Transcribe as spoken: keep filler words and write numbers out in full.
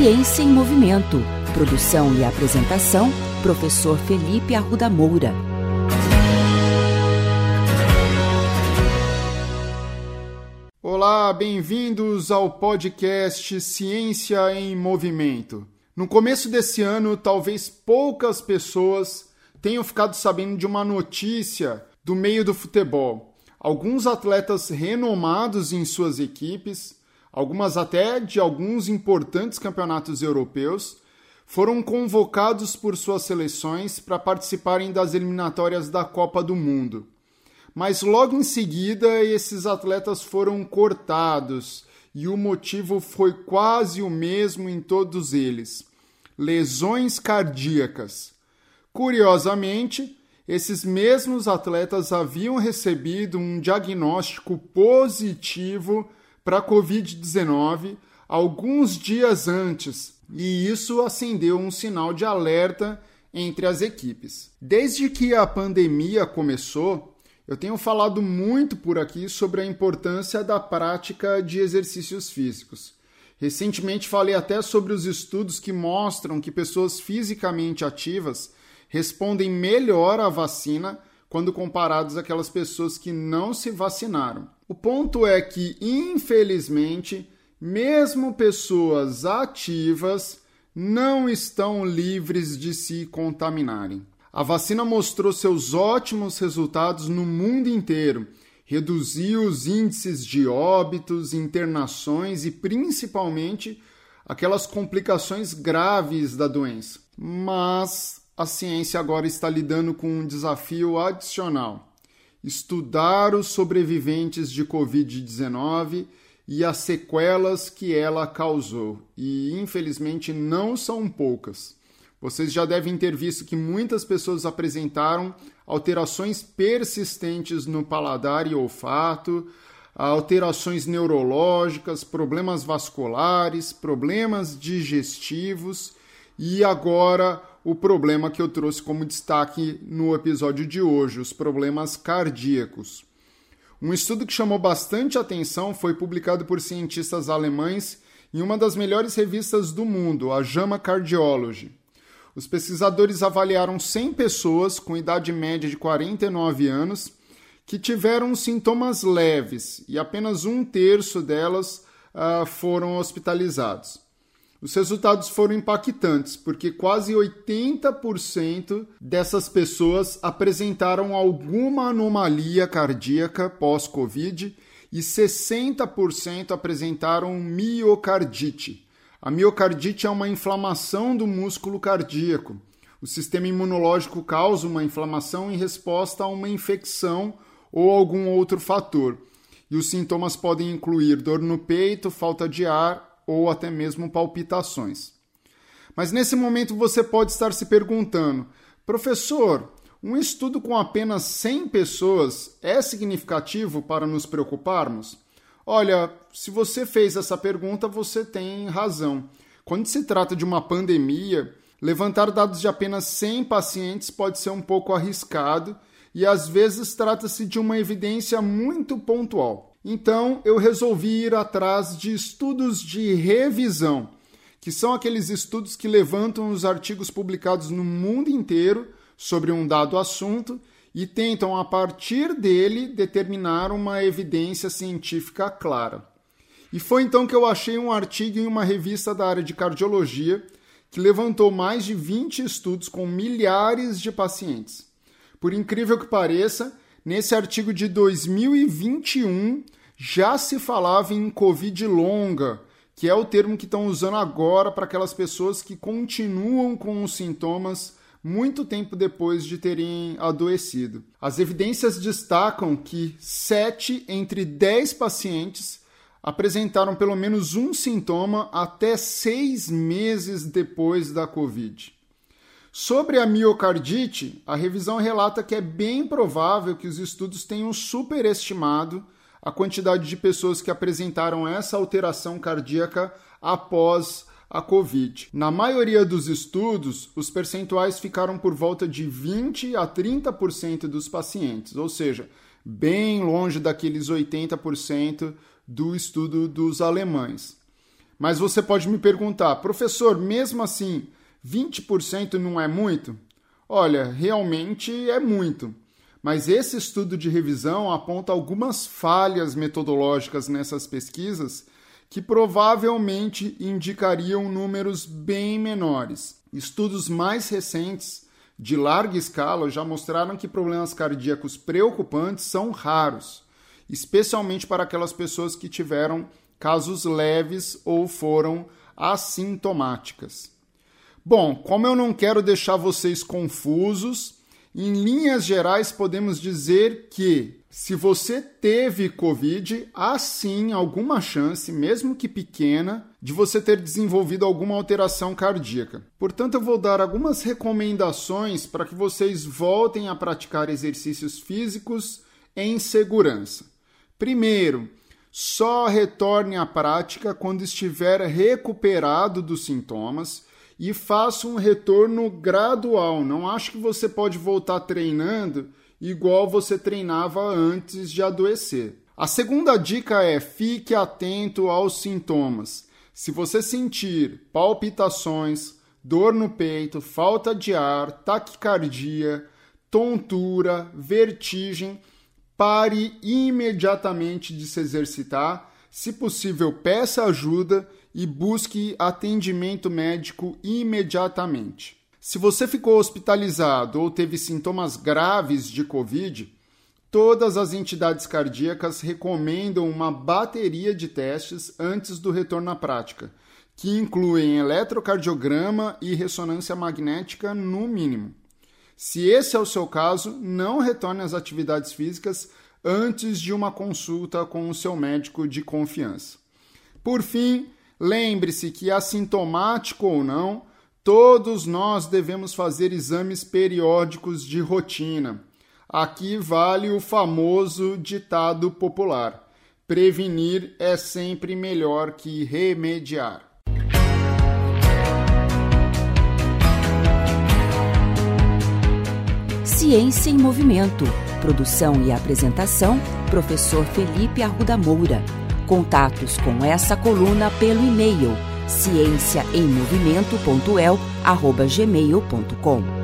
Ciência em Movimento. Produção e apresentação, professor Felipe Arruda Moura. Olá, bem-vindos ao podcast Ciência em Movimento. No começo desse ano, talvez poucas pessoas tenham ficado sabendo de uma notícia do meio do futebol. Alguns atletas renomados em suas equipes, algumas até de alguns importantes campeonatos europeus, foram convocados por suas seleções para participarem das eliminatórias da Copa do Mundo. Mas logo em seguida, esses atletas foram cortados e o motivo foi quase o mesmo em todos eles: lesões cardíacas. Curiosamente, esses mesmos atletas haviam recebido um diagnóstico positivo para a covid dezenove alguns dias antes, e isso acendeu um sinal de alerta entre as equipes. Desde que a pandemia começou, eu tenho falado muito por aqui sobre a importância da prática de exercícios físicos. Recentemente falei até sobre os estudos que mostram que pessoas fisicamente ativas respondem melhor à vacina quando comparados àquelas pessoas que não se vacinaram. O ponto é que, infelizmente, mesmo pessoas ativas não estão livres de se contaminarem. A vacina mostrou seus ótimos resultados no mundo inteiro, reduziu os índices de óbitos, internações e, principalmente, aquelas complicações graves da doença. Mas a ciência agora está lidando com um desafio adicional: estudar os sobreviventes de covid dezenove e as sequelas que ela causou. E, infelizmente, não são poucas. Vocês já devem ter visto que muitas pessoas apresentaram alterações persistentes no paladar e olfato, alterações neurológicas, problemas vasculares, problemas digestivos e agora o problema que eu trouxe como destaque no episódio de hoje, os problemas cardíacos. Um estudo que chamou bastante atenção foi publicado por cientistas alemães em uma das melhores revistas do mundo, a JAMA Cardiology. Os pesquisadores avaliaram cem pessoas com idade média de quarenta e nove anos que tiveram sintomas leves e apenas um terço delas ah, foram hospitalizados. Os resultados foram impactantes, porque quase oitenta por cento dessas pessoas apresentaram alguma anomalia cardíaca pós-Covid e sessenta por cento apresentaram miocardite. A miocardite é uma inflamação do músculo cardíaco. O sistema imunológico causa uma inflamação em resposta a uma infecção ou algum outro fator. E os sintomas podem incluir dor no peito, falta de ar ou até mesmo palpitações. Mas nesse momento você pode estar se perguntando: professor, um estudo com apenas cem pessoas é significativo para nos preocuparmos? Olha, se você fez essa pergunta, você tem razão. Quando se trata de uma pandemia, levantar dados de apenas cem pacientes pode ser um pouco arriscado e às vezes trata-se de uma evidência muito pontual. Então, eu resolvi ir atrás de estudos de revisão, que são aqueles estudos que levantam os artigos publicados no mundo inteiro sobre um dado assunto e tentam, a partir dele, determinar uma evidência científica clara. E foi então que eu achei um artigo em uma revista da área de cardiologia que levantou mais de vinte estudos com milhares de pacientes. Por incrível que pareça, nesse artigo de dois mil e vinte e um, já se falava em Covid longa, que é o termo que estão usando agora para aquelas pessoas que continuam com os sintomas muito tempo depois de terem adoecido. As evidências destacam que sete entre dez pacientes apresentaram pelo menos um sintoma até seis meses depois da Covid. Sobre a miocardite, a revisão relata que é bem provável que os estudos tenham superestimado a quantidade de pessoas que apresentaram essa alteração cardíaca após a Covid. Na maioria dos estudos, os percentuais ficaram por volta de vinte a trinta por cento dos pacientes, ou seja, bem longe daqueles oitenta por cento do estudo dos alemães. Mas você pode me perguntar, professor, mesmo assim, vinte por cento não é muito? Olha, realmente é muito. Mas esse estudo de revisão aponta algumas falhas metodológicas nessas pesquisas que provavelmente indicariam números bem menores. Estudos mais recentes, de larga escala, já mostraram que problemas cardíacos preocupantes são raros, especialmente para aquelas pessoas que tiveram casos leves ou foram assintomáticas. Bom, como eu não quero deixar vocês confusos, em linhas gerais podemos dizer que se você teve COVID, há sim alguma chance, mesmo que pequena, de você ter desenvolvido alguma alteração cardíaca. Portanto, eu vou dar algumas recomendações para que vocês voltem a praticar exercícios físicos em segurança. Primeiro, só retorne à prática quando estiver recuperado dos sintomas e faça um retorno gradual. Não acho que você pode voltar treinando igual você treinava antes de adoecer. A segunda dica é: fique atento aos sintomas. Se você sentir palpitações, dor no peito, falta de ar, taquicardia, tontura, vertigem, pare imediatamente de se exercitar. Se possível, peça ajuda e busque atendimento médico imediatamente. Se você ficou hospitalizado ou teve sintomas graves de COVID, todas as entidades cardíacas recomendam uma bateria de testes antes do retorno à prática, que incluem eletrocardiograma e ressonância magnética no mínimo. Se esse é o seu caso, não retorne às atividades físicas antes de uma consulta com o seu médico de confiança. Por fim, lembre-se que, assintomático ou não, todos nós devemos fazer exames periódicos de rotina. Aqui vale o famoso ditado popular: prevenir é sempre melhor que remediar. Ciência em Movimento. Produção e apresentação, professor Felipe Arruda Moura. Contatos com essa coluna pelo e-mail ciência em movimento ponto e l arroba gmail ponto com.